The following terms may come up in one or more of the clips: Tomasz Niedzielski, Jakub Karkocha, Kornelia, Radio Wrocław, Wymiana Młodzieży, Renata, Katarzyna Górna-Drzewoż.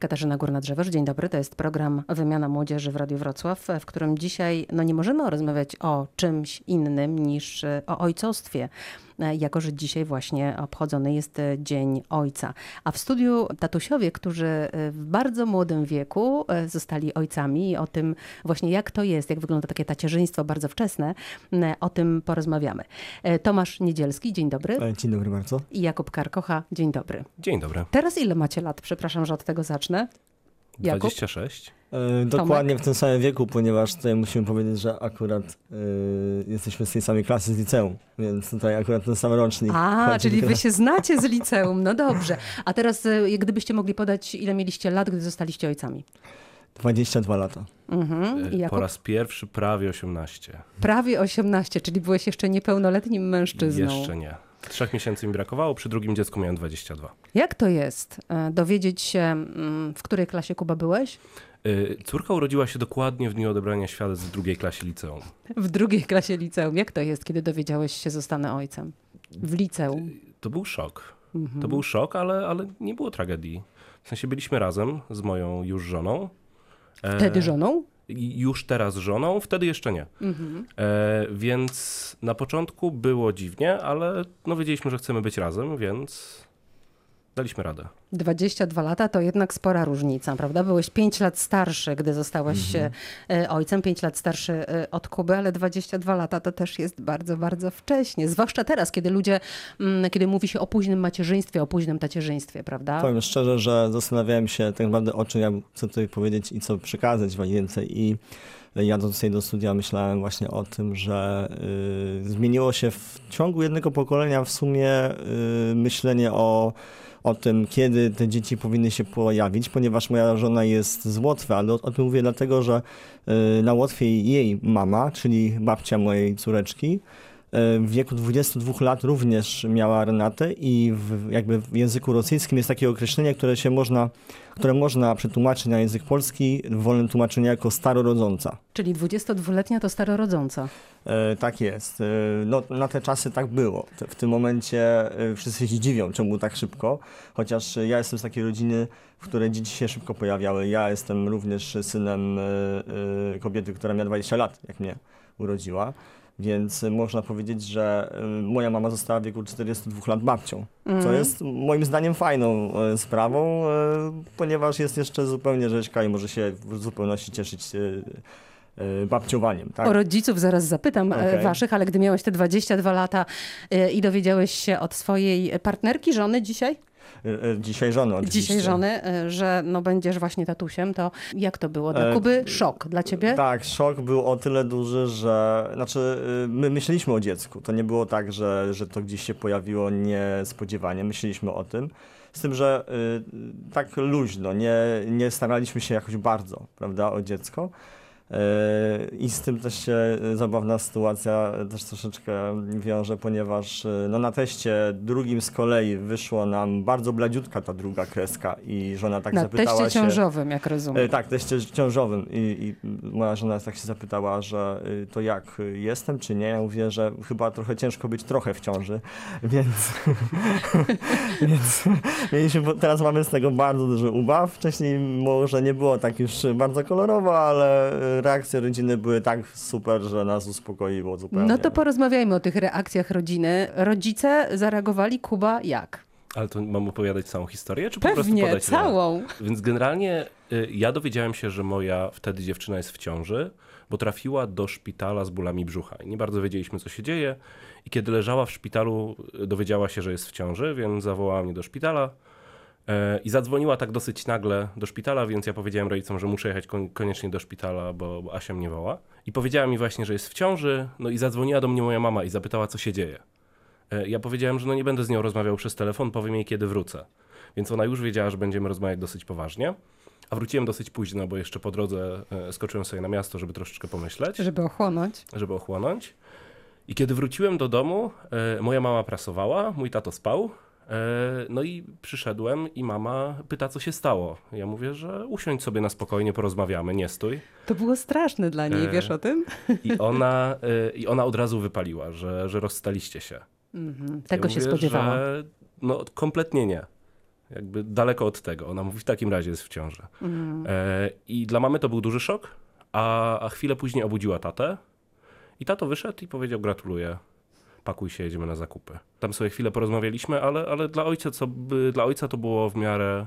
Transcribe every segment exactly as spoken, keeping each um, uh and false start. Katarzyna Górna-Drzewoż, dzień dobry. To jest program Wymiana Młodzieży w Radiu Wrocław, w którym dzisiaj no, nie możemy rozmawiać o czymś innym niż o ojcostwie, jako że dzisiaj właśnie obchodzony jest Dzień Ojca. A w studiu tatusiowie, którzy w bardzo młodym wieku zostali ojcami, i o tym właśnie jak to jest, jak wygląda takie tacierzyństwo bardzo wczesne, o tym porozmawiamy. Tomasz Niedzielski, dzień dobry. Dzień dobry bardzo. I Jakub Karkocha, dzień dobry. Dzień dobry. Teraz ile macie lat? Przepraszam, że od tego zacznę. Jakub? dwadzieścia sześć. Yy, dokładnie w tym samym wieku, ponieważ tutaj musimy powiedzieć, że akurat yy, jesteśmy z tej samej klasy z liceum, więc tutaj akurat ten sam rocznik. A, czyli wy się znacie z liceum, no dobrze. A teraz yy, gdybyście mogli podać, ile mieliście lat, gdy zostaliście ojcami? dwadzieścia dwa lata. Mhm. I po raz pierwszy prawie osiemnaście. Prawie osiemnaście, czyli byłeś jeszcze niepełnoletnim mężczyzną. Jeszcze nie. Trzech miesięcy mi brakowało, przy drugim dziecku miałem dwadzieścia dwa. Jak to jest? Dowiedzieć się, w której klasie, Kuba, byłeś? Córka urodziła się dokładnie w dniu odebrania świadectw w drugiej klasie liceum. W drugiej klasie liceum. Jak to jest, kiedy dowiedziałeś się, zostanę ojcem? W liceum? To był szok. Mhm. To był szok, ale, ale nie było tragedii. W sensie byliśmy razem z moją już żoną. Wtedy żoną? Już teraz żoną, wtedy jeszcze nie. Mhm. E, więc na początku było dziwnie, ale no wiedzieliśmy, że chcemy być razem, więc daliśmy radę. dwadzieścia dwa lata to jednak spora różnica, prawda? Byłeś pięć lat starszy, gdy zostałeś mhm. ojcem, pięć lat starszy od Kuby, ale dwadzieścia dwa lata to też jest bardzo, bardzo wcześnie. Zwłaszcza teraz, kiedy ludzie, kiedy mówi się o późnym macierzyństwie, o późnym tacierzyństwie, prawda? Powiem szczerze, że zastanawiałem się tak naprawdę, o czym ja chcę tutaj powiedzieć i co przekazać więcej. I jadąc tutaj do studia, myślałem właśnie o tym, że y, zmieniło się w ciągu jednego pokolenia w sumie y, myślenie o o tym, kiedy te dzieci powinny się pojawić, ponieważ moja żona jest z Łotwy, ale o, o tym mówię dlatego, że y, na Łotwie jej mama, czyli babcia mojej córeczki, w wieku dwudziestu dwóch lat również miała Renatę i w, jakby w języku rosyjskim jest takie określenie, które się można, które można przetłumaczyć na język polski w wolnym tłumaczeniu jako starorodząca. Czyli dwudziestodwuletnia to starorodząca. E, tak jest. E, no, na te czasy tak było. W tym momencie wszyscy się dziwią, czemu tak szybko. Chociaż ja jestem z takiej rodziny, w której dzieci się szybko pojawiały. Ja jestem również synem e, e, kobiety, która miała dwadzieścia lat, jak mnie urodziła. Więc można powiedzieć, że moja mama została w wieku czterdziestu dwóch lat babcią, mm. co jest moim zdaniem fajną sprawą, ponieważ jest jeszcze zupełnie rzeźka i może się w zupełności cieszyć babciowaniem. Tak? O rodziców zaraz zapytam okay. waszych, ale gdy miałeś te dwadzieścia dwa lata i dowiedziałeś się od swojej partnerki, żony dzisiaj? Dzisiaj żony oczywiście. Dzisiaj żony, że no będziesz właśnie tatusiem, to jak to było dla Kuby? Szok dla ciebie? Tak, szok był o tyle duży, że znaczy my myśleliśmy o dziecku. To nie było tak, że, że to gdzieś się pojawiło niespodziewanie. Myśleliśmy o tym. Z tym, że tak luźno, nie, nie staraliśmy się jakoś bardzo, prawda, o dziecko. I z tym też się zabawna sytuacja też troszeczkę wiąże, ponieważ no, na teście drugim z kolei wyszło nam bardzo bladziutka ta druga kreska i żona tak na zapytała się... Na teście ciążowym, jak rozumiem. Tak, teście ciążowym i, i moja żona tak się zapytała, że to jak, jestem czy nie? Ja mówię, że chyba trochę ciężko być trochę w ciąży, więc, więc mieliśmy, teraz mamy z tego bardzo dużo ubaw. Wcześniej może nie było tak już bardzo kolorowo, ale reakcje rodziny były tak super, że nas uspokoiło zupełnie. No to porozmawiajmy o tych reakcjach rodziny. Rodzice zareagowali, Kuba, jak? Ale to mam opowiadać całą historię, czy Pewnie, po prostu podać całą. Radę? Więc generalnie y, ja dowiedziałem się, że moja wtedy dziewczyna jest w ciąży, bo trafiła do szpitala z bólami brzucha. I nie bardzo wiedzieliśmy, co się dzieje. I kiedy leżała w szpitalu, dowiedziała się, że jest w ciąży, więc zawołała mnie do szpitala. I zadzwoniła tak dosyć nagle do szpitala, więc ja powiedziałem rodzicom, że muszę jechać koniecznie do szpitala, bo Asia mnie woła. I powiedziała mi właśnie, że jest w ciąży, no i zadzwoniła do mnie moja mama i zapytała, co się dzieje. Ja powiedziałem, że no nie będę z nią rozmawiał przez telefon, powiem jej, kiedy wrócę. Więc ona już wiedziała, że będziemy rozmawiać dosyć poważnie. A wróciłem dosyć późno, bo jeszcze po drodze skoczyłem sobie na miasto, żeby troszeczkę pomyśleć. Żeby ochłonąć. Żeby ochłonąć. I kiedy wróciłem do domu, moja mama prasowała, mój tato spał. No i przyszedłem i mama pyta, co się stało. Ja mówię, że usiądź sobie na spokojnie, porozmawiamy, nie stój. To było straszne dla niej, e... wiesz o tym? I ona, e... I ona od razu wypaliła, że, że rozstaliście się. Mm-hmm. Tego ja się mówię, spodziewała. Że... No kompletnie nie. jakby daleko od tego. Ona mówi, w takim razie jest w ciąży. Mm. E, I dla mamy to był duży szok, a, a chwilę później obudziła tatę i tato wyszedł i powiedział, gratuluję, pakuj się, jedziemy na zakupy. Tam sobie chwilę porozmawialiśmy, ale, ale dla ojca, co by, dla ojca to było w miarę,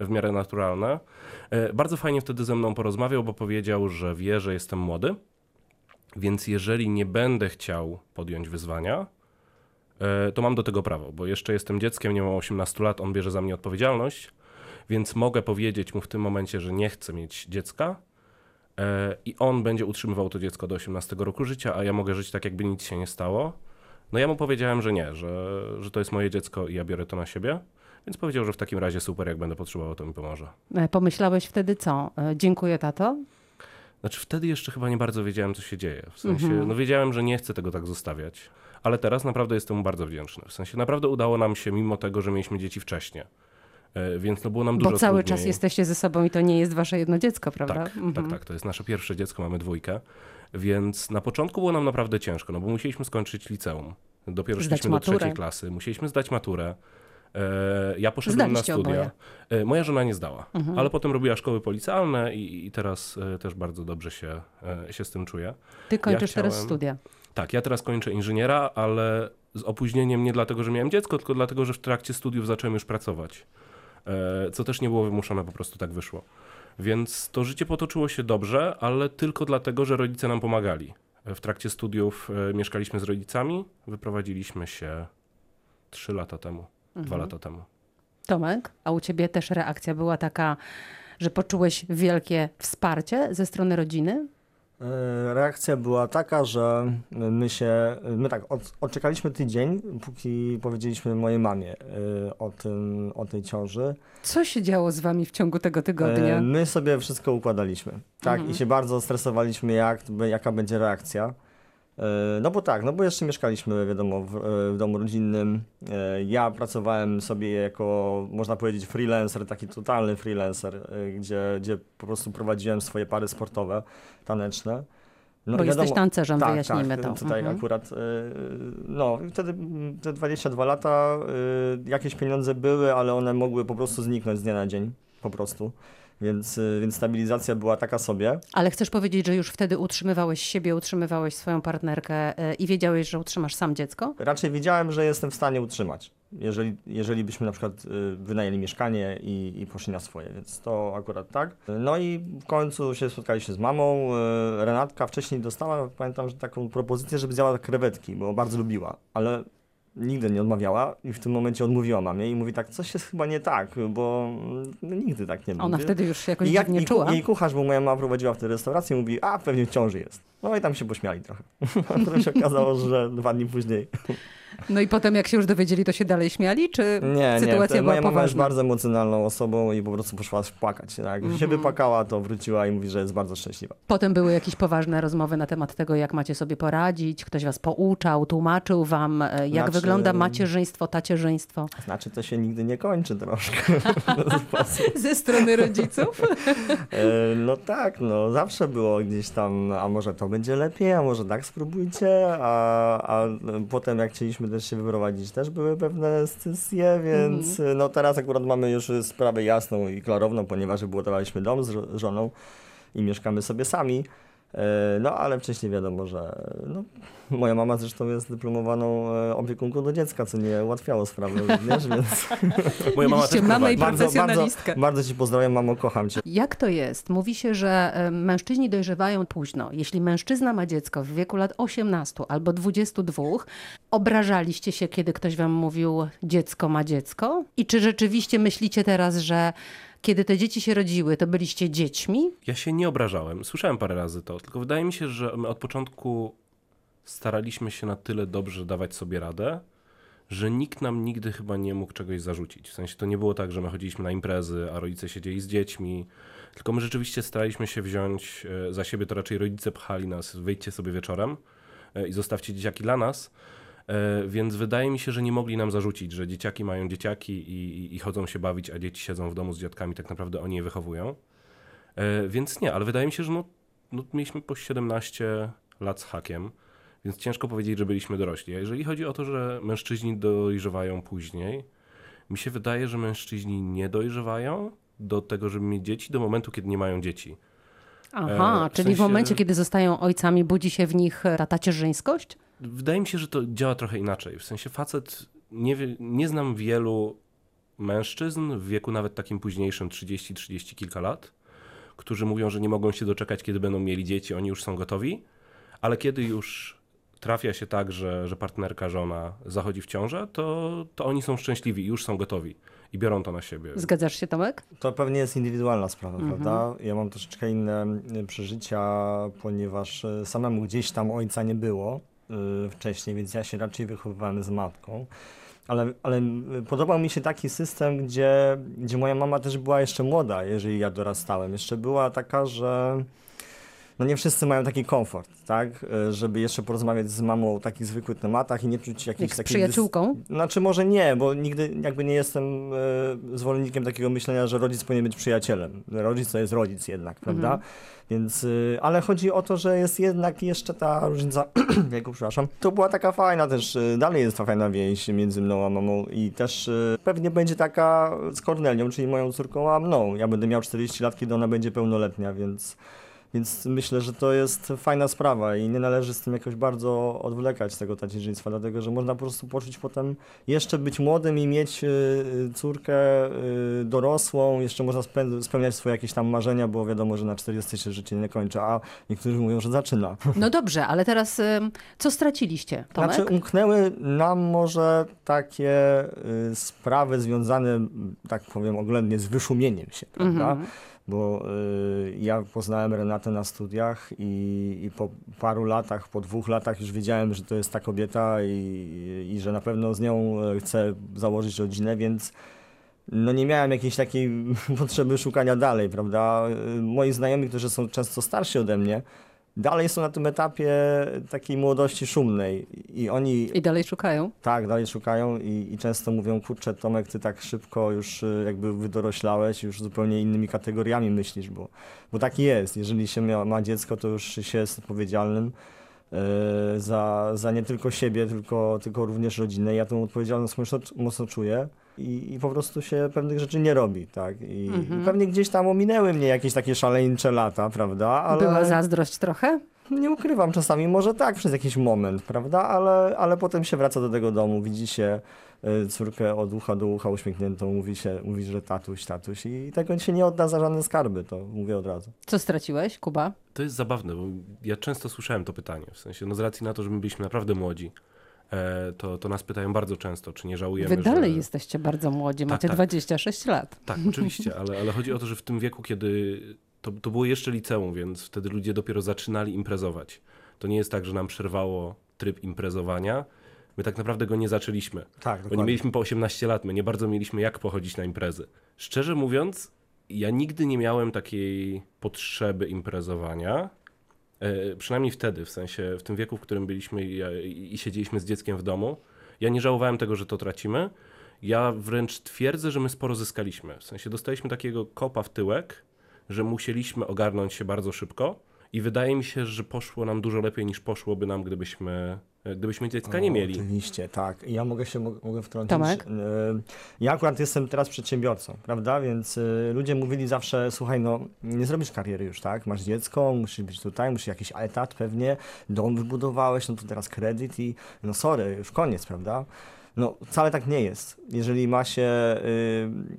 w miarę naturalne. E, bardzo fajnie wtedy ze mną porozmawiał, bo powiedział, że wie, że jestem młody, więc jeżeli nie będę chciał podjąć wyzwania, to mam do tego prawo, bo jeszcze jestem dzieckiem, nie mam osiemnastu lat, on bierze za mnie odpowiedzialność, więc mogę powiedzieć mu w tym momencie, że nie chcę mieć dziecka i on będzie utrzymywał to dziecko do osiemnastego roku życia, a ja mogę żyć tak, jakby nic się nie stało. No ja mu powiedziałem, że nie, że, że to jest moje dziecko i ja biorę to na siebie, więc powiedział, że w takim razie super, jak będę potrzebował, to mi pomoże. Pomyślałeś wtedy co? Dziękuję, tato? Znaczy wtedy jeszcze chyba nie bardzo wiedziałem, co się dzieje. W sensie, mm-hmm. no wiedziałem, że nie chcę tego tak zostawiać, ale teraz naprawdę jestem mu bardzo wdzięczny. W sensie naprawdę udało nam się, mimo tego, że mieliśmy dzieci wcześniej, więc no było nam dużo Bo cały trudniej. Czas jesteście ze sobą i to nie jest wasze jedno dziecko, prawda? Tak, mm-hmm. tak, tak. To jest nasze pierwsze dziecko, mamy dwójkę, więc na początku było nam naprawdę ciężko, no bo musieliśmy skończyć liceum. Dopiero zdać szliśmy maturę. Do trzeciej klasy, musieliśmy zdać maturę. Ja poszedłem Zdaliście na studia. Oboje. Moja żona nie zdała, mhm. ale potem robiła szkoły policjalne i, i teraz też bardzo dobrze się, się z tym czuję. Ty kończysz ja chciałem... teraz studia. Tak, ja teraz kończę inżyniera, ale z opóźnieniem nie dlatego, że miałem dziecko, tylko dlatego, że w trakcie studiów zacząłem już pracować. Co też nie było wymuszone, po prostu tak wyszło. Więc to życie potoczyło się dobrze, ale tylko dlatego, że rodzice nam pomagali. W trakcie studiów mieszkaliśmy z rodzicami, wyprowadziliśmy się trzy lata temu. Dwa mhm. lata temu. Tomek, a u ciebie też reakcja była taka, że poczułeś wielkie wsparcie ze strony rodziny? Reakcja była taka, że my się, my tak od, odczekaliśmy tydzień, póki powiedzieliśmy mojej mamie o tym, o tej ciąży. Co się działo z wami w ciągu tego tygodnia? My sobie wszystko układaliśmy, tak, mhm. i się bardzo stresowaliśmy, jak, jaka będzie reakcja. No bo tak, no bo jeszcze mieszkaliśmy, wiadomo, w, w domu rodzinnym. Ja pracowałem sobie jako, można powiedzieć, freelancer, taki totalny freelancer, gdzie, gdzie po prostu prowadziłem swoje pary sportowe, taneczne. No, bo wiadomo, jesteś tancerzem, tak, wyjaśnijmy tak, to. Tutaj mhm. akurat, no wtedy te dwadzieścia dwa lata, jakieś pieniądze były, ale one mogły po prostu zniknąć z dnia na dzień, po prostu. Więc, więc stabilizacja była taka sobie. Ale chcesz powiedzieć, że już wtedy utrzymywałeś siebie, utrzymywałeś swoją partnerkę i wiedziałeś, że utrzymasz sam dziecko? Raczej wiedziałem, że jestem w stanie utrzymać, jeżeli, jeżeli byśmy na przykład wynajęli mieszkanie i, i poszli na swoje, więc to akurat tak. No i w końcu się spotkaliśmy z mamą. Renatka wcześniej dostała, pamiętam, że taką propozycję, żeby zjadła krewetki, bo bardzo lubiła, ale nigdy nie odmawiała i w tym momencie odmówiła mamie i mówi tak, coś jest chyba nie tak, bo nigdy tak nie było. Ona wtedy już jakoś jak, nie czuła. Jej kucharz, bo moja mama prowadziła wtedy restaurację, mówi, a pewnie w ciąży jest. No i tam się pośmiali trochę. Potem się okazało, że dwa dni później. No i potem jak się już dowiedzieli, to się dalej śmiali, czy nie, sytuacja nie, była moja poważna? Mama jest bardzo emocjonalną osobą i po prostu poszła płakać. Tak? Jak mm-hmm. się wypłakała, to wróciła i mówi, że jest bardzo szczęśliwa. Potem były jakieś poważne rozmowy na temat tego, jak macie sobie poradzić, ktoś was pouczał, tłumaczył wam, jak znaczy, wygląda macierzyństwo, tacierzyństwo. Znaczy to się nigdy nie kończy troszkę. Ze strony rodziców? No tak, no zawsze było gdzieś tam, a może to będzie lepiej, a może tak spróbujcie, a, a potem jak chcieliśmy też się wyprowadzić, też były pewne scysje, więc mm. no teraz akurat mamy już sprawę jasną i klarowną, ponieważ wybudowaliśmy dom z żoną i mieszkamy sobie sami. No ale wcześniej wiadomo, że no, moja mama zresztą jest dyplomowaną opiekunką do dziecka, co nie ułatwiało sprawy, wiesz, więc... Moja mama też mama i profesjonalistkę. Bardzo, bardzo, bardzo ci pozdrawiam, mamo, kocham cię. Jak to jest? Mówi się, że mężczyźni dojrzewają późno. Jeśli mężczyzna ma dziecko w wieku lat osiemnastu albo dwudziestu dwóch, obrażaliście się, kiedy ktoś wam mówił, dziecko ma dziecko? I czy rzeczywiście myślicie teraz, że kiedy te dzieci się rodziły, to byliście dziećmi? Ja się nie obrażałem. Słyszałem parę razy to. Tylko wydaje mi się, że my od początku staraliśmy się na tyle dobrze dawać sobie radę, że nikt nam nigdy chyba nie mógł czegoś zarzucić. W sensie to nie było tak, że my chodziliśmy na imprezy, a rodzice siedzieli z dziećmi. Tylko my rzeczywiście staraliśmy się wziąć za siebie. To raczej rodzice pchali nas, wyjdźcie sobie wieczorem i zostawcie dzieciaki dla nas. Więc wydaje mi się, że nie mogli nam zarzucić, że dzieciaki mają dzieciaki i, i chodzą się bawić, a dzieci siedzą w domu z dziadkami, tak naprawdę oni je wychowują. Więc nie, ale wydaje mi się, że no, no mieliśmy po siedemnaście lat z hakiem, więc ciężko powiedzieć, że byliśmy dorośli. A jeżeli chodzi o to, że mężczyźni dojrzewają później, Mi się wydaje, że mężczyźni nie dojrzewają do tego, żeby mieć dzieci do momentu, kiedy nie mają dzieci. Aha, e, w czyli sensie... w momencie, kiedy zostają ojcami, budzi się w nich ta tacierzyńskość? Wydaje mi się, że to działa trochę inaczej. W sensie facet, nie, wie, nie znam wielu mężczyzn w wieku nawet takim późniejszym, trzydzieści, trzydzieści kilka lat, którzy mówią, że nie mogą się doczekać, kiedy będą mieli dzieci, oni już są gotowi, ale kiedy już trafia się tak, że, że partnerka, żona zachodzi w ciążę, to, to oni są szczęśliwi, już są gotowi i biorą to na siebie. Zgadzasz się, Tomek? To pewnie jest indywidualna sprawa, mhm. prawda? Ja mam troszeczkę inne przeżycia, ponieważ samemu gdzieś tam ojca nie było yy, wcześniej, więc ja się raczej wychowywałem z matką. Ale, ale podobał mi się taki system, gdzie, gdzie moja mama też była jeszcze młoda, jeżeli ja dorastałem. Jeszcze była taka, że no nie wszyscy mają taki komfort, tak? Żeby jeszcze porozmawiać z mamą o takich zwykłych tematach i nie czuć jakichś takich... Z przyjaciółką? Dys... Znaczy może nie, bo nigdy jakby nie jestem e, zwolennikiem takiego myślenia, że rodzic powinien być przyjacielem. Rodzic to jest rodzic jednak, prawda? Mhm. Więc, y, ale chodzi o to, że jest jednak jeszcze ta różnica wieku, przepraszam. To była taka fajna też, y, dalej jest ta fajna więź między mną a mamą i też y, pewnie będzie taka z Kornelią, czyli moją córką, a mną. Ja będę miał czterdzieści lat, kiedy ona będzie pełnoletnia, więc... Więc myślę, że to jest fajna sprawa i nie należy z tym jakoś bardzo odwlekać tego tacierzyństwa, dlatego że można po prostu poczuć potem jeszcze być młodym i mieć córkę dorosłą, jeszcze można spełniać swoje jakieś tam marzenia, bo wiadomo, że na czterdzieści się życie nie kończy, a niektórzy mówią, że zaczyna. No dobrze, ale teraz co straciliście, Tomek? Znaczy umknęły nam może takie sprawy związane, tak powiem oględnie, z wyszumieniem się, prawda? Mhm. Bo y, ja poznałem Renatę na studiach i, i po paru latach, po dwóch latach już wiedziałem, że to jest ta kobieta i, i że na pewno z nią chcę założyć rodzinę, więc no nie miałem jakiejś takiej potrzeby szukania dalej, prawda? Moi znajomi, którzy są często starsi ode mnie, dalej są na tym etapie takiej młodości szumnej i oni... I dalej szukają? Tak, dalej szukają i, i często mówią, kurczę Tomek, ty tak szybko już jakby wydoroślałeś, już zupełnie innymi kategoriami myślisz, bo, bo tak jest. Jeżeli się ma, ma dziecko, to już się jest odpowiedzialnym yy, za, za nie tylko siebie, tylko, tylko również rodzinę. Ja tą odpowiedzialność mocno, mocno czuję. I, I po prostu się pewnych rzeczy nie robi, tak? I, mhm. i pewnie gdzieś tam ominęły mnie jakieś takie szaleńcze lata, prawda? Ale... Była zazdrość trochę? Nie ukrywam, czasami może tak, przez jakiś moment, prawda? Ale, ale potem się wraca do tego domu, widzi się córkę od ucha do ucha uśmiechniętą, mówi się, mówi, że tatuś, tatuś i tego się nie odda za żadne skarby, to mówię od razu. Co straciłeś, Kuba? To jest zabawne, bo ja często słyszałem to pytanie, w sensie no z racji na to, że my byliśmy naprawdę młodzi, To, to nas pytają bardzo często, czy nie żałujemy. Wy dalej że... jesteście bardzo młodzi, tak, macie tak. dwadzieścia sześć lat. Tak, oczywiście, ale, ale chodzi o to, że w tym wieku, kiedy to, to było jeszcze liceum, więc wtedy ludzie dopiero zaczynali imprezować. To nie jest tak, że nam przerwało tryb imprezowania. My tak naprawdę go nie zaczęliśmy. Tak, dokładnie. Bo nie mieliśmy po osiemnaście lat, my nie bardzo mieliśmy jak pochodzić na imprezy. Szczerze mówiąc, ja nigdy nie miałem takiej potrzeby imprezowania. Przynajmniej wtedy, w sensie w tym wieku, w którym byliśmy i, i siedzieliśmy z dzieckiem w domu, ja nie żałowałem tego, że to tracimy. Ja wręcz twierdzę, że my sporo zyskaliśmy. W sensie dostaliśmy takiego kopa w tyłek, że musieliśmy ogarnąć się bardzo szybko i wydaje mi się, że poszło nam dużo lepiej niż poszłoby nam, gdybyśmy... Gdybyśmy dziecka nie mieli. O, oczywiście, tak. Ja mogę się mogę wtrącić. Tomek? Ja akurat jestem teraz przedsiębiorcą, prawda? Więc ludzie mówili zawsze, słuchaj, no nie zrobisz kariery już, tak? Masz dziecko, musisz być tutaj, musisz jakiś etat pewnie, dom wybudowałeś, no to teraz kredyt i no sorry, już koniec, prawda? No wcale tak nie jest. Jeżeli ma się,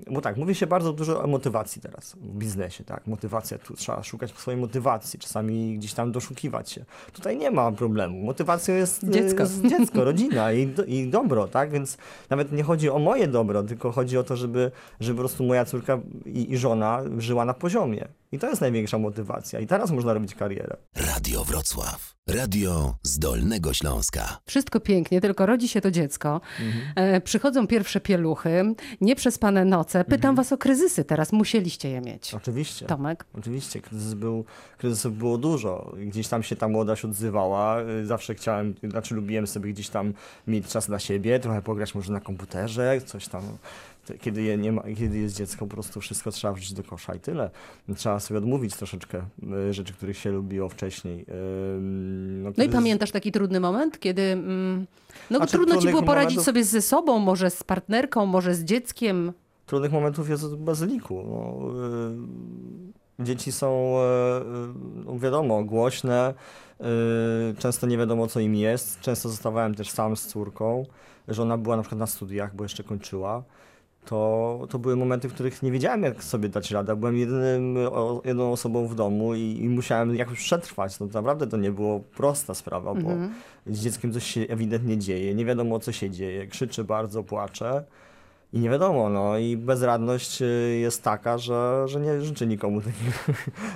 yy, bo tak, mówi się bardzo dużo o motywacji teraz w biznesie, tak, motywacja, tu trzeba szukać swojej motywacji, czasami gdzieś tam doszukiwać się. Tutaj nie ma problemu, motywacją jest dziecko, yy, dziecko rodzina i, do, i dobro, tak, więc nawet nie chodzi o moje dobro, tylko chodzi o to, żeby, żeby po prostu moja córka i, i żona żyła na poziomie. I to jest największa motywacja. I teraz można robić karierę. Radio Wrocław. Radio z Dolnego Śląska. Wszystko pięknie, tylko rodzi się to dziecko. Mhm. E, przychodzą pierwsze pieluchy, nieprzespane noce. Pytam mhm. was o kryzysy teraz. Musieliście je mieć. Oczywiście. Tomek? Oczywiście. Kryzys był, kryzysów było dużo. Gdzieś tam się ta młodość odzywała. Zawsze chciałem, znaczy lubiłem sobie gdzieś tam mieć czas dla siebie, trochę pograć może na komputerze, coś tam... Kiedy, je nie ma, kiedy jest dziecko, po prostu wszystko trzeba wrzucić do kosza i tyle. Trzeba sobie odmówić troszeczkę rzeczy, których się lubiło wcześniej. No, no i pamiętasz taki trudny moment, kiedy no, trudno ci było poradzić momentów... sobie ze sobą, może z partnerką, może z dzieckiem? Trudnych momentów jest w bazyliku. No, yy, dzieci są, yy, wiadomo, głośne, yy, często nie wiadomo, co im jest. Często zostawałem też sam z córką, że ona była na przykład na studiach, bo jeszcze kończyła. To, to były momenty, w których nie wiedziałem, jak sobie dać radę. Byłem jedynym, o, jedną osobą w domu i, i musiałem jakoś przetrwać. No, naprawdę to nie było prosta sprawa, bo mm-hmm. z dzieckiem coś się ewidentnie dzieje. Nie wiadomo, co się dzieje. Krzyczy bardzo, płacze. I nie wiadomo, no i bezradność jest taka, że, że nie życzę nikomu takich,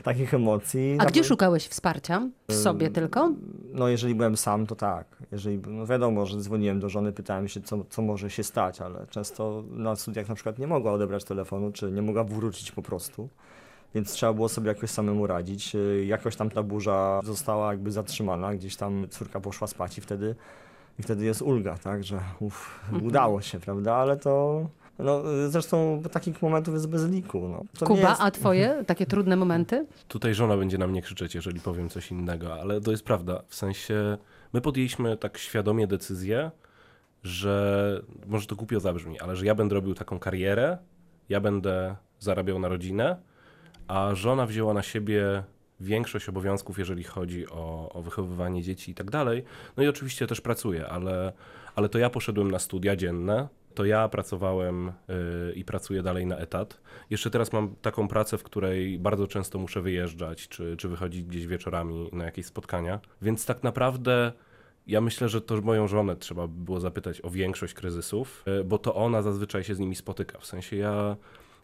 takich emocji. A gdzie szukałeś wsparcia? W sobie tylko? No jeżeli byłem sam, to tak. Jeżeli, no wiadomo, że dzwoniłem do żony, pytałem się, co, co może się stać, ale często na studiach na przykład nie mogła odebrać telefonu, czy nie mogła wrócić po prostu. Więc trzeba było sobie jakoś samemu radzić. Jakoś tam ta burza została jakby zatrzymana, gdzieś tam córka poszła spać i wtedy... I wtedy jest ulga, tak, że uf, udało się, prawda, ale to... No, zresztą takich momentów jest bez liku. No. Kuba, jest... a twoje takie trudne momenty? Tutaj żona będzie na mnie krzyczeć, jeżeli powiem coś innego, ale to jest prawda. W sensie my podjęliśmy tak świadomie decyzję, że może to głupio zabrzmi, ale że ja będę robił taką karierę, ja będę zarabiał na rodzinę, a żona wzięła na siebie... większość obowiązków, jeżeli chodzi o, o wychowywanie dzieci i tak dalej. No i oczywiście też pracuję, ale, ale to ja poszedłem na studia dzienne, to ja pracowałem yy, i pracuję dalej na etat. Jeszcze teraz mam taką pracę, w której bardzo często muszę wyjeżdżać, czy, czy wychodzić gdzieś wieczorami na jakieś spotkania. Więc tak naprawdę ja myślę, że to moją żonę trzeba by było zapytać o większość kryzysów, yy, bo to ona zazwyczaj się z nimi spotyka. W sensie ja,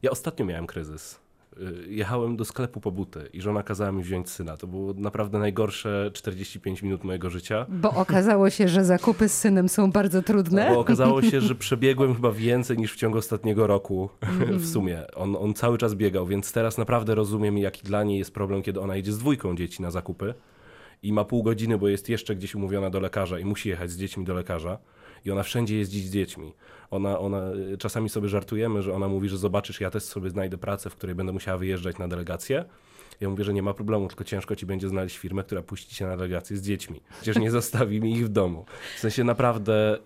ja ostatnio miałem kryzys. Jechałem do sklepu po buty i żona kazała mi wziąć syna. To było naprawdę najgorsze czterdzieści pięć minut mojego życia. Bo okazało się, że zakupy z synem są bardzo trudne. Bo okazało się, że przebiegłem chyba więcej niż w ciągu ostatniego roku mm. w sumie. On, on cały czas biegał, więc teraz naprawdę rozumiem, jaki dla niej jest problem, kiedy ona jedzie z dwójką dzieci na zakupy i ma pół godziny, bo jest jeszcze gdzieś umówiona do lekarza i musi jechać z dziećmi do lekarza. I ona wszędzie jeździ z dziećmi. Ona, ona, czasami sobie żartujemy, że ona mówi, że zobaczysz, ja też sobie znajdę pracę, w której będę musiała wyjeżdżać na delegację. Ja mówię, że nie ma problemu, tylko ciężko ci będzie znaleźć firmę, która puści cię na delegację z dziećmi. Przecież nie zostawi mi ich w domu. W sensie naprawdę,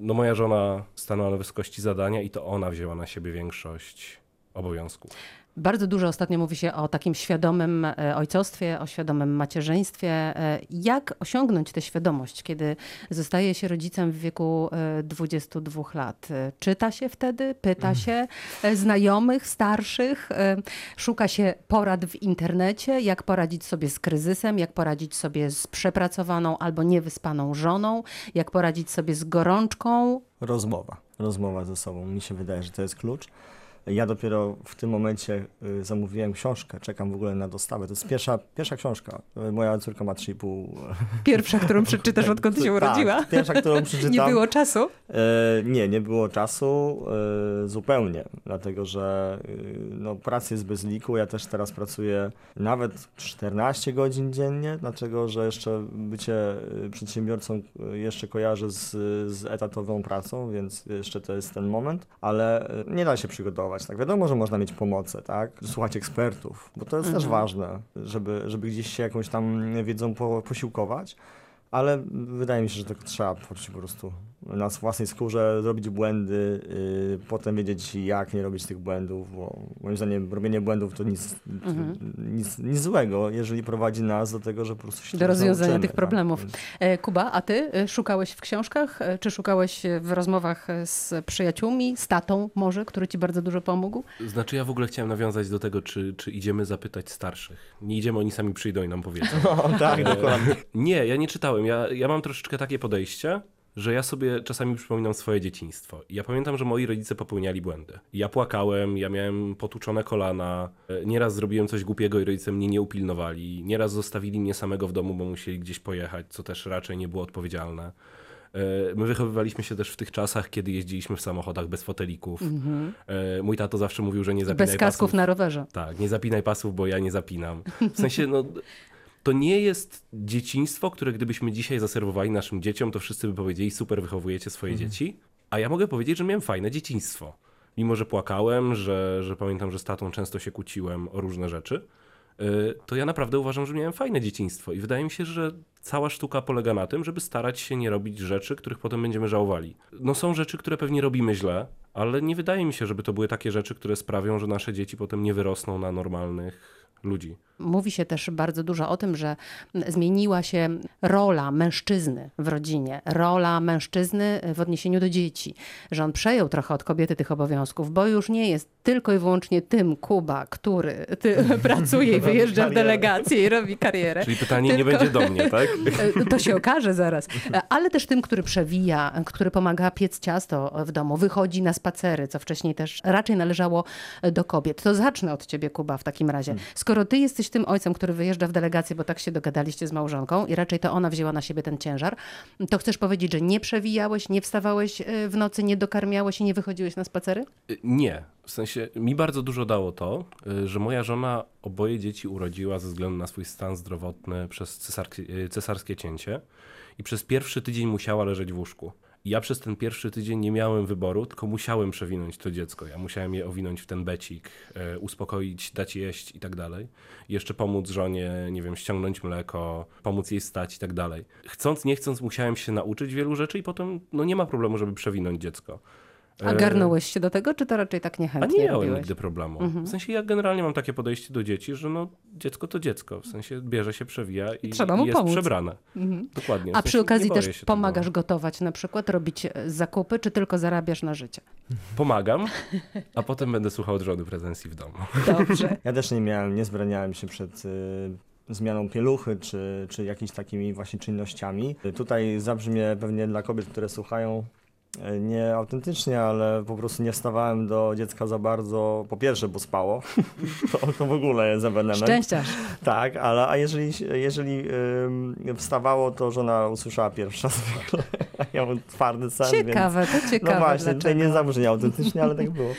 no moja żona stanęła na wysokości zadania i to ona wzięła na siebie większość obowiązków. Bardzo dużo ostatnio mówi się o takim świadomym ojcostwie, o świadomym macierzyństwie. Jak osiągnąć tę świadomość, kiedy zostaje się rodzicem w wieku dwudziestu dwóch lat? Czyta się wtedy, pyta się znajomych, starszych, szuka się porad w internecie, jak poradzić sobie z kryzysem, jak poradzić sobie z przepracowaną albo niewyspaną żoną, jak poradzić sobie z gorączką. Rozmowa, rozmowa ze sobą. Mi się wydaje, że to jest klucz. Ja dopiero w tym momencie zamówiłem książkę, czekam w ogóle na dostawę. To jest pierwsza, pierwsza książka. Moja córka ma trzy i pół. Pierwsza, którą przeczytasz, odkąd się urodziła? Tak, pierwsza, którą przeczytam. Nie było czasu? Nie, nie było czasu zupełnie, dlatego że no, pracy jest bez liku. Ja też teraz pracuję nawet czternaście godzin dziennie, dlatego że jeszcze bycie przedsiębiorcą jeszcze kojarzę z, z etatową pracą, więc jeszcze to jest ten moment, ale nie da się przygotować. Tak, wiadomo, że można mieć pomocę, tak? Słuchać ekspertów, bo to jest mhm. też ważne, żeby, żeby gdzieś się jakąś tam wiedzą po, posiłkować, ale wydaje mi się, że to trzeba po prostu na własnej skórze robić błędy, yy, potem wiedzieć, jak nie robić tych błędów, bo moim zdaniem robienie błędów to nic, mhm. nic, nic złego, jeżeli prowadzi nas do tego, że po prostu się do rozwiązania nauczymy, tych problemów. Tak? Kuba, a ty szukałeś w książkach, czy szukałeś w rozmowach z przyjaciółmi, z tatą może, który ci bardzo dużo pomógł? Znaczy ja w ogóle chciałem nawiązać do tego, czy, czy idziemy zapytać starszych. Nie idziemy, oni sami przyjdą i nam powiedzą. No, tak, dokładnie. Nie, ja nie czytałem. Ja, ja mam troszeczkę takie podejście, że ja sobie czasami przypominam swoje dzieciństwo. Ja pamiętam, że moi rodzice popełniali błędy. Ja płakałem, ja miałem potłuczone kolana, nieraz zrobiłem coś głupiego i rodzice mnie nie upilnowali, nieraz zostawili mnie samego w domu, bo musieli gdzieś pojechać, co też raczej nie było odpowiedzialne. My wychowywaliśmy się też w tych czasach, kiedy jeździliśmy w samochodach bez fotelików. Mm-hmm. Mój tato zawsze mówił, że nie zapinaj pasów. Bez kasków pasów. Na rowerze. Tak, nie zapinaj pasów, bo ja nie zapinam. W sensie, no... To nie jest dzieciństwo, które gdybyśmy dzisiaj zaserwowali naszym dzieciom, to wszyscy by powiedzieli, super, wychowujecie swoje mhm. dzieci. A ja mogę powiedzieć, że miałem fajne dzieciństwo. mimo że płakałem, że, że pamiętam, że z tatą często się kłóciłem o różne rzeczy, to ja naprawdę uważam, że miałem fajne dzieciństwo i wydaje mi się, że cała sztuka polega na tym, żeby starać się nie robić rzeczy, których potem będziemy żałowali. No są rzeczy, które pewnie robimy źle, ale nie wydaje mi się, żeby to były takie rzeczy, które sprawią, że nasze dzieci potem nie wyrosną na normalnych ludzi. Mówi się też bardzo dużo o tym, że zmieniła się rola mężczyzny w rodzinie, rola mężczyzny w odniesieniu do dzieci, że on przejął trochę od kobiety tych obowiązków, bo już nie jest tylko i wyłącznie tym Kuba, który ty pracuje i wyjeżdża w delegację i robi karierę. Czyli pytanie tylko... nie będzie do mnie, tak? To się okaże zaraz. Ale też tym, który przewija, który pomaga piec ciasto w domu, wychodzi na spacery, co wcześniej też raczej należało do kobiet. To zacznę od ciebie, Kuba, w takim razie. Skoro ty jesteś tym ojcem, który wyjeżdża w delegację, bo tak się dogadaliście z małżonką i raczej to ona wzięła na siebie ten ciężar, to chcesz powiedzieć, że nie przewijałeś, nie wstawałeś w nocy, nie dokarmiałeś i nie wychodziłeś na spacery? Nie. W sensie mi bardzo dużo dało to, że moja żona oboje dzieci urodziła ze względu na swój stan zdrowotny przez cesar, cesarskie cięcie i przez pierwszy tydzień musiała leżeć w łóżku. I ja przez ten pierwszy tydzień nie miałem wyboru, tylko musiałem przewinąć to dziecko. Ja musiałem je owinąć w ten becik, e, uspokoić, dać jeść i tak dalej. Jeszcze pomóc żonie, nie wiem, ściągnąć mleko, pomóc jej wstać i tak dalej. Chcąc, nie chcąc, musiałem się nauczyć wielu rzeczy i potem no, nie ma problemu, żeby przewinąć dziecko. E, A garnąłeś się do tego, czy to raczej tak niechętnie? A nie miałem nigdy problemu. Mhm. W sensie ja generalnie mam takie podejście do dzieci, że no dziecko to dziecko. W sensie bierze się, przewija i, Trzeba mu i jest pomóc. przebrane. Mhm. Dokładnie. A w sensie przy okazji też pomagasz tego. gotować na przykład, robić zakupy, czy tylko zarabiasz na życie? Pomagam, a potem będę słuchał od żony pretensji w domu. Dobrze. Ja też nie miałem, nie zbraniałem się przed... Yy... zmianą pieluchy, czy, czy jakimiś takimi właśnie czynnościami. Tutaj zabrzmie pewnie dla kobiet, które słuchają, nie autentycznie, ale po prostu nie wstawałem do dziecka za bardzo, po pierwsze, bo spało. To, to w ogóle jest ewenement. Szczęściarz. Tak, ale a jeżeli, jeżeli yy, wstawało, to żona usłyszała pierwsza zwykle. Ja mam twardy sen. Ciekawe, więc... to ciekawe. No właśnie, dlaczego? Tutaj nie zabrzmie autentycznie, ale tak było.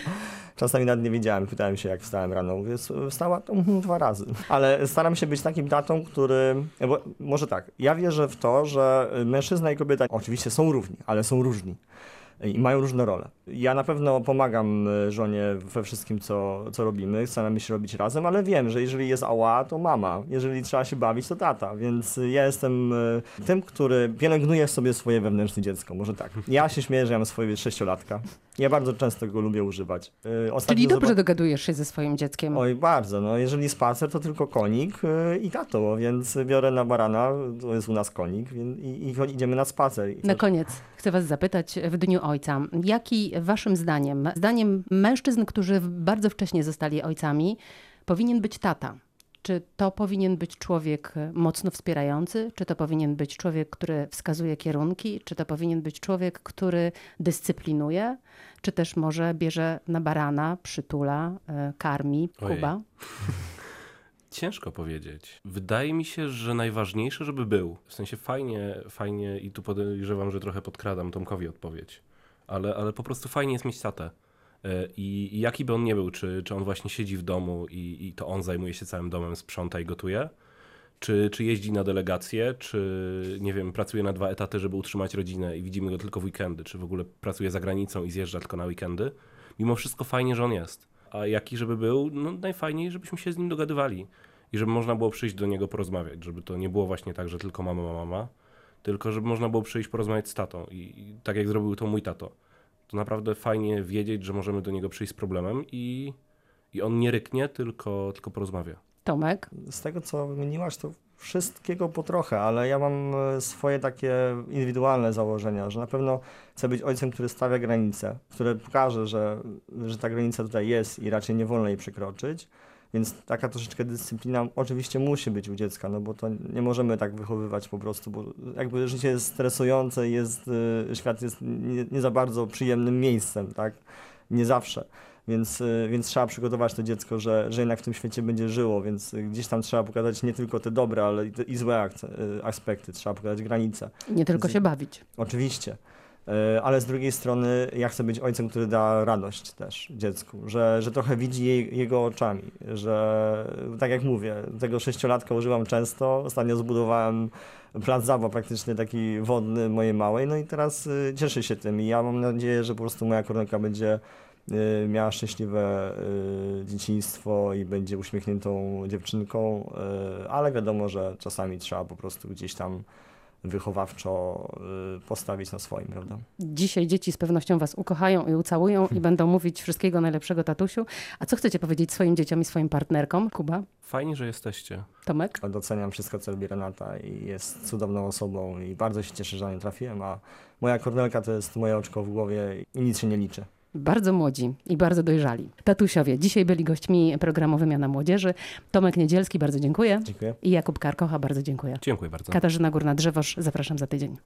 Czasami nawet nie wiedziałem, pytałem się, jak wstałem rano. Mówię, wstała to dwa razy. Ale staram się być takim tatą, który... Bo może tak, ja wierzę w to, że mężczyzna i kobieta oczywiście są równi, ale są różni i mają różne role. Ja na pewno pomagam żonie we wszystkim, co, co robimy, staramy się robić razem, ale wiem, że jeżeli jest ała, to mama, jeżeli trzeba się bawić, to tata, więc ja jestem tym, który pielęgnuje sobie swoje wewnętrzne dziecko, może tak. Ja się śmieję, że ja mam swojego sześciolatka. Ja bardzo często go lubię używać. Ostatnio Czyli dobrze zobac... dogadujesz się ze swoim dzieckiem? Oj, bardzo. No, jeżeli spacer, to tylko konik i tato, więc biorę na barana, to jest u nas konik i, i idziemy na spacer. I na też... koniec chcę was zapytać w dniu ojca. Jaki waszym zdaniem, zdaniem mężczyzn, którzy bardzo wcześnie zostali ojcami, powinien być tata? Czy to powinien być człowiek mocno wspierający? Czy to powinien być człowiek, który wskazuje kierunki? Czy to powinien być człowiek, który dyscyplinuje? Czy też może bierze na barana, przytula, karmi? Ojej. Kuba? Ciężko powiedzieć. Wydaje mi się, że najważniejsze, żeby był. W sensie fajnie, fajnie i tu podejrzewam, że trochę podkradam Tomkowi odpowiedź. Ale, ale po prostu fajnie jest mieć tatę. I, i jaki by on nie był, czy, czy on właśnie siedzi w domu i, i to on zajmuje się całym domem, sprząta i gotuje, czy, czy jeździ na delegację, czy nie wiem, pracuje na dwa etaty, żeby utrzymać rodzinę i widzimy go tylko w weekendy, czy w ogóle pracuje za granicą i zjeżdża tylko na weekendy. Mimo wszystko fajnie, że on jest. A jaki żeby był, no najfajniej, żebyśmy się z nim dogadywali i żeby można było przyjść do niego porozmawiać, żeby to nie było właśnie tak, że tylko mama, mama, mama. Tylko żeby można było przyjść porozmawiać z tatą i, i tak jak zrobił to mój tato. To naprawdę fajnie wiedzieć, że możemy do niego przyjść z problemem i, i on nie ryknie, tylko, tylko porozmawia. Tomek? Z tego, co wymieniłaś, to wszystkiego po trochę, ale ja mam swoje takie indywidualne założenia, że na pewno chcę być ojcem, który stawia granice, który pokaże, że, że ta granica tutaj jest i raczej nie wolno jej przekroczyć. Więc taka troszeczkę dyscyplina oczywiście musi być u dziecka, no bo to nie możemy tak wychowywać po prostu, bo jakby życie jest stresujące, jest, świat jest nie, nie za bardzo przyjemnym miejscem, tak? Nie zawsze. Więc, więc trzeba przygotować to dziecko, że, że jednak w tym świecie będzie żyło, więc gdzieś tam trzeba pokazać nie tylko te dobre, ale i, te, i złe ak- aspekty, trzeba pokazać granice. Nie tylko więc, się bawić. Oczywiście. Ale z drugiej strony ja chcę być ojcem, który da radość też dziecku, że, że trochę widzi jej, jego oczami, że tak jak mówię, tego sześciolatka używam często, ostatnio zbudowałem plac zabaw praktycznie taki wodny mojej małej, no i teraz cieszę się tym i ja mam nadzieję, że po prostu moja Kornelka będzie miała szczęśliwe dzieciństwo i będzie uśmiechniętą dziewczynką, ale wiadomo, że czasami trzeba po prostu gdzieś tam wychowawczo postawić na swoim, prawda? Dzisiaj dzieci z pewnością was ukochają i ucałują i będą mówić wszystkiego najlepszego, tatusiu. A co chcecie powiedzieć swoim dzieciom i swoim partnerkom? Kuba? Fajnie, że jesteście. Tomek? Doceniam wszystko, co robi Renata i jest cudowną osobą i bardzo się cieszę, że na nią trafiłem, a moja Kornelka to jest moje oczko w głowie i nic się nie liczy. Bardzo młodzi i bardzo dojrzali. Tatusiowie dzisiaj byli gośćmi programu Wymiana Młodzieży. Tomek Niedzielski, bardzo dziękuję. Dziękuję. I Jakub Karkocha, bardzo dziękuję. Dziękuję bardzo. Katarzyna Górna-Drzewoż, zapraszam za tydzień.